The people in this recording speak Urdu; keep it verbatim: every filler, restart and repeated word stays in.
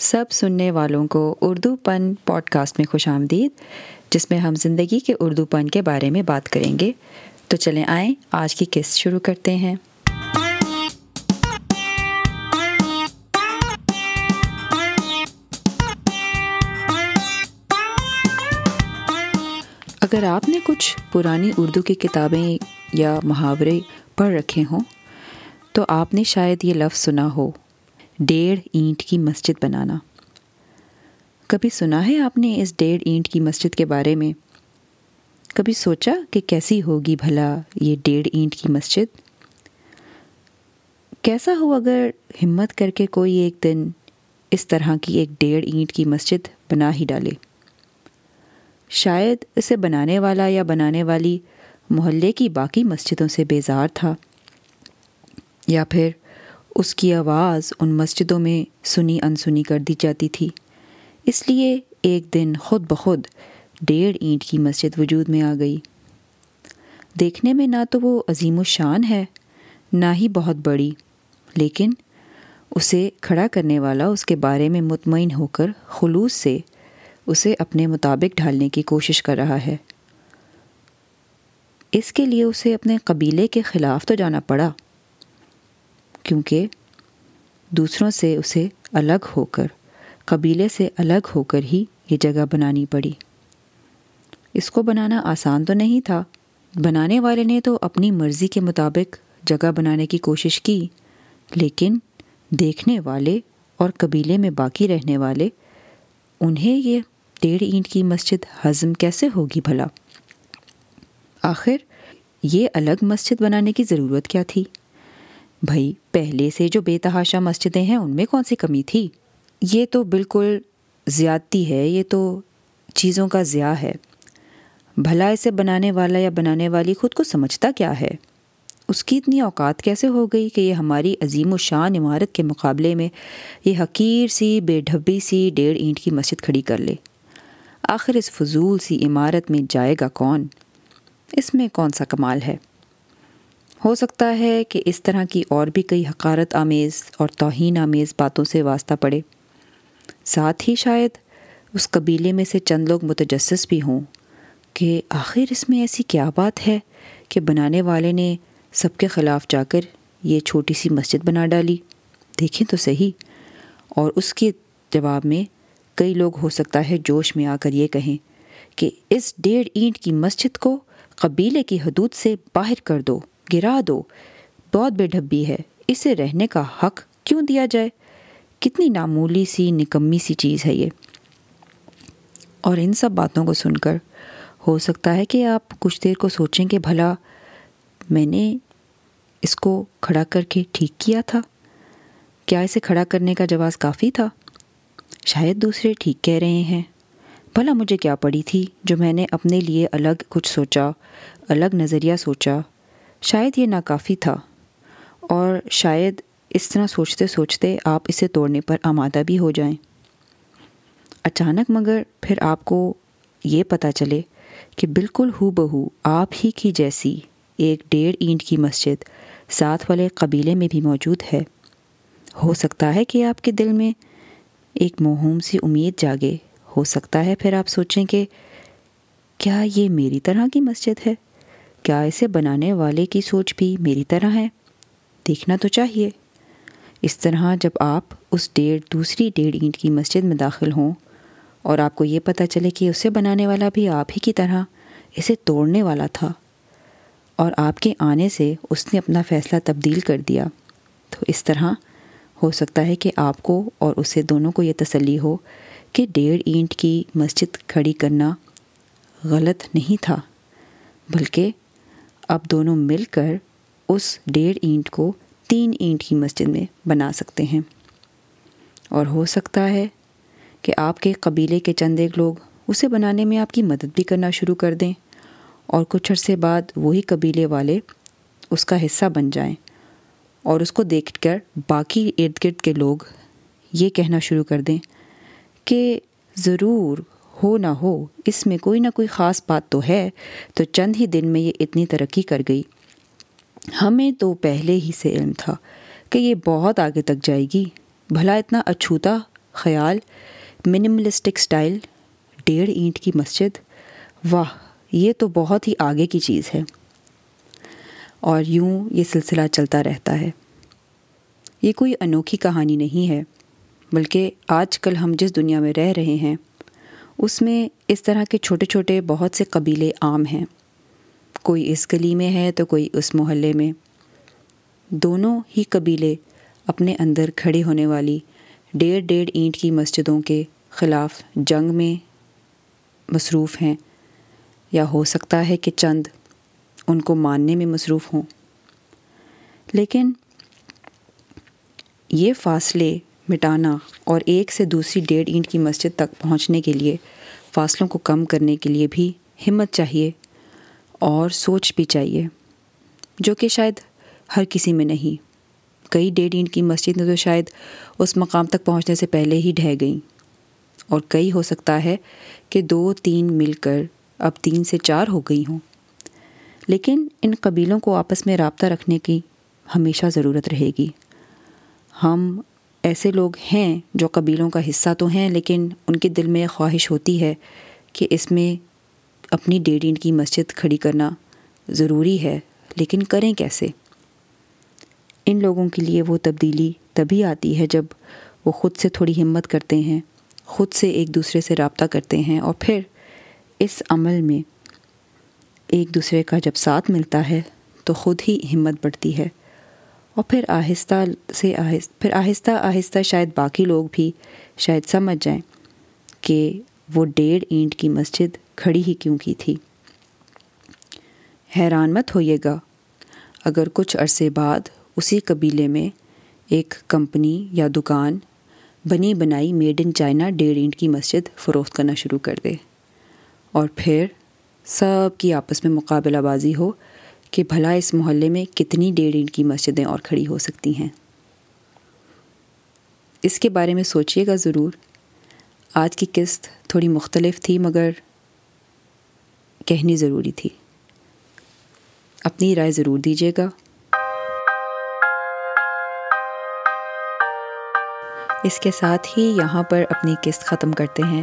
سب سننے والوں کو اردو پن پوڈ کاسٹ میں خوش آمدید، جس میں ہم زندگی کے اردو پن کے بارے میں بات کریں گے۔ تو چلیں آئیں آج کی قسط شروع کرتے ہیں۔ اگر آپ نے کچھ پرانی اردو کی کتابیں یا محاورے پڑھ رکھے ہوں تو آپ نے شاید یہ لفظ سنا ہو، ڈیڑھ اینٹ کی مسجد بنانا۔ کبھی سنا ہے آپ نے اس ڈیڑھ اینٹ کی مسجد کے بارے میں؟ کبھی سوچا کہ کیسی ہوگی بھلا یہ ڈیڑھ اینٹ کی مسجد؟ کیسا ہو اگر ہمت کر کے کوئی ایک دن اس طرح کی ایک ڈیڑھ اینٹ کی مسجد بنا ہی ڈالے؟ شاید اسے بنانے والا یا بنانے والی محلے کی باقی مسجدوں سے بیزار تھا، یا پھر اس کی آواز ان مسجدوں میں سنی انسنی کر دی جاتی تھی، اس لیے ایک دن خود بخود ڈیڑھ اینٹ کی مسجد وجود میں آ گئی۔ دیکھنے میں نہ تو وہ عظیم الشان ہے نہ ہی بہت بڑی، لیکن اسے کھڑا کرنے والا اس کے بارے میں مطمئن ہو کر خلوص سے اسے اپنے مطابق ڈھالنے کی کوشش کر رہا ہے۔ اس کے لیے اسے اپنے قبیلے کے خلاف تو جانا پڑا، کیونکہ دوسروں سے اسے الگ ہو کر، قبیلے سے الگ ہو کر ہی یہ جگہ بنانی پڑی۔ اس کو بنانا آسان تو نہیں تھا۔ بنانے والے نے تو اپنی مرضی کے مطابق جگہ بنانے کی کوشش کی، لیکن دیکھنے والے اور قبیلے میں باقی رہنے والے، انہیں یہ ڈیڑھ اینٹ کی مسجد ہضم کیسے ہوگی بھلا؟ آخر یہ الگ مسجد بنانے کی ضرورت کیا تھی؟ بھائی پہلے سے جو بے تحاشا مسجدیں ہیں ان میں کون سی کمی تھی؟ یہ تو بالکل زیادتی ہے، یہ تو چیزوں کا ضیاع ہے۔ بھلا اسے بنانے والا یا بنانے والی خود کو سمجھتا کیا ہے؟ اس کی اتنی اوقات کیسے ہو گئی کہ یہ ہماری عظیم و شان عمارت کے مقابلے میں یہ حقیر سی بے ڈھبی سی ڈیڑھ اینٹ کی مسجد کھڑی کر لے؟ آخر اس فضول سی عمارت میں جائے گا کون؟ اس میں کون سا کمال ہے؟ ہو سکتا ہے کہ اس طرح کی اور بھی کئی حقارت آمیز اور توہین آمیز باتوں سے واسطہ پڑے۔ ساتھ ہی شاید اس قبیلے میں سے چند لوگ متجسس بھی ہوں کہ آخر اس میں ایسی کیا بات ہے کہ بنانے والے نے سب کے خلاف جا کر یہ چھوٹی سی مسجد بنا ڈالی، دیکھیں تو صحیح۔ اور اس کے جواب میں کئی لوگ ہو سکتا ہے جوش میں آ کر یہ کہیں کہ اس ڈیڑھ اینٹ کی مسجد کو قبیلے کی حدود سے باہر کر دو، گرا دو، بہت بے ڈھبی ہے، اسے رہنے کا حق کیوں دیا جائے، کتنی معمولی سی نکمی سی چیز ہے یہ۔ اور ان سب باتوں کو سن کر ہو سکتا ہے کہ آپ کچھ دیر کو سوچیں کہ بھلا میں نے اس کو کھڑا کر کے ٹھیک کیا تھا؟ کیا اسے کھڑا کرنے کا جواز کافی تھا؟ شاید دوسرے ٹھیک کہہ رہے ہیں، بھلا مجھے کیا پڑی تھی جو میں نے اپنے لیے الگ کچھ سوچا، الگ نظریہ سوچا؟ شاید یہ ناکافی تھا، اور شاید اس طرح سوچتے سوچتے آپ اسے توڑنے پر آمادہ بھی ہو جائیں۔ اچانک مگر پھر آپ کو یہ پتہ چلے کہ بالکل ہو بہو آپ ہی کی جیسی ایک ڈیڑھ اینٹ کی مسجد ساتھ والے قبیلے میں بھی موجود ہے۔ ہو سکتا ہے کہ آپ کے دل میں ایک موہوم سی امید جاگے، ہو سکتا ہے پھر آپ سوچیں کہ کیا یہ میری طرح کی مسجد ہے؟ کیا اسے بنانے والے کی سوچ بھی میری طرح ہے؟ دیکھنا تو چاہیے۔ اس طرح جب آپ اس ڈیڑھ دوسری ڈیڑھ اینٹ کی مسجد میں داخل ہوں اور آپ کو یہ پتہ چلے کہ اسے بنانے والا بھی آپ ہی کی طرح اسے توڑنے والا تھا، اور آپ کے آنے سے اس نے اپنا فیصلہ تبدیل کر دیا، تو اس طرح ہو سکتا ہے کہ آپ کو اور اسے دونوں کو یہ تسلی ہو کہ ڈیڑھ اینٹ کی مسجد کھڑی کرنا غلط نہیں تھا، بلکہ اب دونوں مل کر اس ڈیڑھ اینٹ کو تین اینٹ کی مسجد میں بنا سکتے ہیں۔ اور ہو سکتا ہے کہ آپ کے قبیلے کے چند ایک لوگ اسے بنانے میں آپ کی مدد بھی کرنا شروع کر دیں، اور کچھ عرصے بعد وہی قبیلے والے اس کا حصہ بن جائیں، اور اس کو دیکھ کر باقی ارد گرد کے لوگ یہ کہنا شروع کر دیں کہ ضرور ہو نہ ہو اس میں کوئی نہ کوئی خاص بات تو ہے، تو چند ہی دن میں یہ اتنی ترقی کر گئی، ہمیں تو پہلے ہی سے علم تھا کہ یہ بہت آگے تک جائے گی، بھلا اتنا اچھوتا خیال، منیملسٹک سٹائل، ڈیڑھ اینٹ کی مسجد، واہ یہ تو بہت ہی آگے کی چیز ہے۔ اور یوں یہ سلسلہ چلتا رہتا ہے۔ یہ کوئی انوکھی کہانی نہیں ہے، بلکہ آج کل ہم جس دنیا میں رہ رہے ہیں اس میں اس طرح کے چھوٹے چھوٹے بہت سے قبیلے عام ہیں۔ کوئی اس گلی میں ہے تو کوئی اس محلے میں۔ دونوں ہی قبیلے اپنے اندر کھڑے ہونے والی ڈیڑھ ڈیڑھ اینٹ کی مسجدوں کے خلاف جنگ میں مصروف ہیں، یا ہو سکتا ہے کہ چند ان کو ماننے میں مصروف ہوں۔ لیکن یہ فاصلے مٹانا اور ایک سے دوسری ڈیڑھ اینٹ کی مسجد تک پہنچنے کے لیے، فاصلوں کو کم کرنے کے لیے بھی ہمت چاہیے اور سوچ بھی چاہیے، جو کہ شاید ہر کسی میں نہیں۔ کئی ڈیڑھ اینٹ کی مسجدیں تو شاید اس مقام تک پہنچنے سے پہلے ہی ڈھہ گئیں، اور کئی ہو سکتا ہے کہ دو تین مل کر اب تین سے چار ہو گئی ہوں۔ لیکن ان قبیلوں کو آپس میں رابطہ رکھنے کی ہمیشہ ضرورت رہے گی۔ ہم ایسے لوگ ہیں جو قبیلوں کا حصہ تو ہیں، لیکن ان کے دل میں خواہش ہوتی ہے کہ اس میں اپنی ڈیڑھ اینٹ کی مسجد کھڑی کرنا ضروری ہے، لیکن کریں کیسے؟ ان لوگوں کے لیے وہ تبدیلی تبھی آتی ہے جب وہ خود سے تھوڑی ہمت کرتے ہیں، خود سے ایک دوسرے سے رابطہ کرتے ہیں، اور پھر اس عمل میں ایک دوسرے کا جب ساتھ ملتا ہے تو خود ہی ہمت بڑھتی ہے، اور پھر آہستہ سے آہستہ پھر آہستہ آہستہ شاید باقی لوگ بھی شاید سمجھ جائیں کہ وہ ڈیڑھ اینٹ کی مسجد کھڑی ہی کیوں کی تھی۔ حیران مت ہوئیے گا اگر کچھ عرصے بعد اسی قبیلے میں ایک کمپنی یا دکان بنی بنائی میڈ ان چائنا ڈیڑھ اینٹ کی مسجد فروخت کرنا شروع کر دے، اور پھر سب کی آپس میں مقابلہ بازی ہو کہ بھلا اس محلے میں کتنی ڈیڑھ اینٹ کی مسجدیں اور کھڑی ہو سکتی ہیں۔ اس کے بارے میں سوچیے گا ضرور۔ آج کی قسط تھوڑی مختلف تھی، مگر کہنی ضروری تھی۔ اپنی رائے ضرور دیجیے گا۔ اس کے ساتھ ہی یہاں پر اپنی قسط ختم کرتے ہیں۔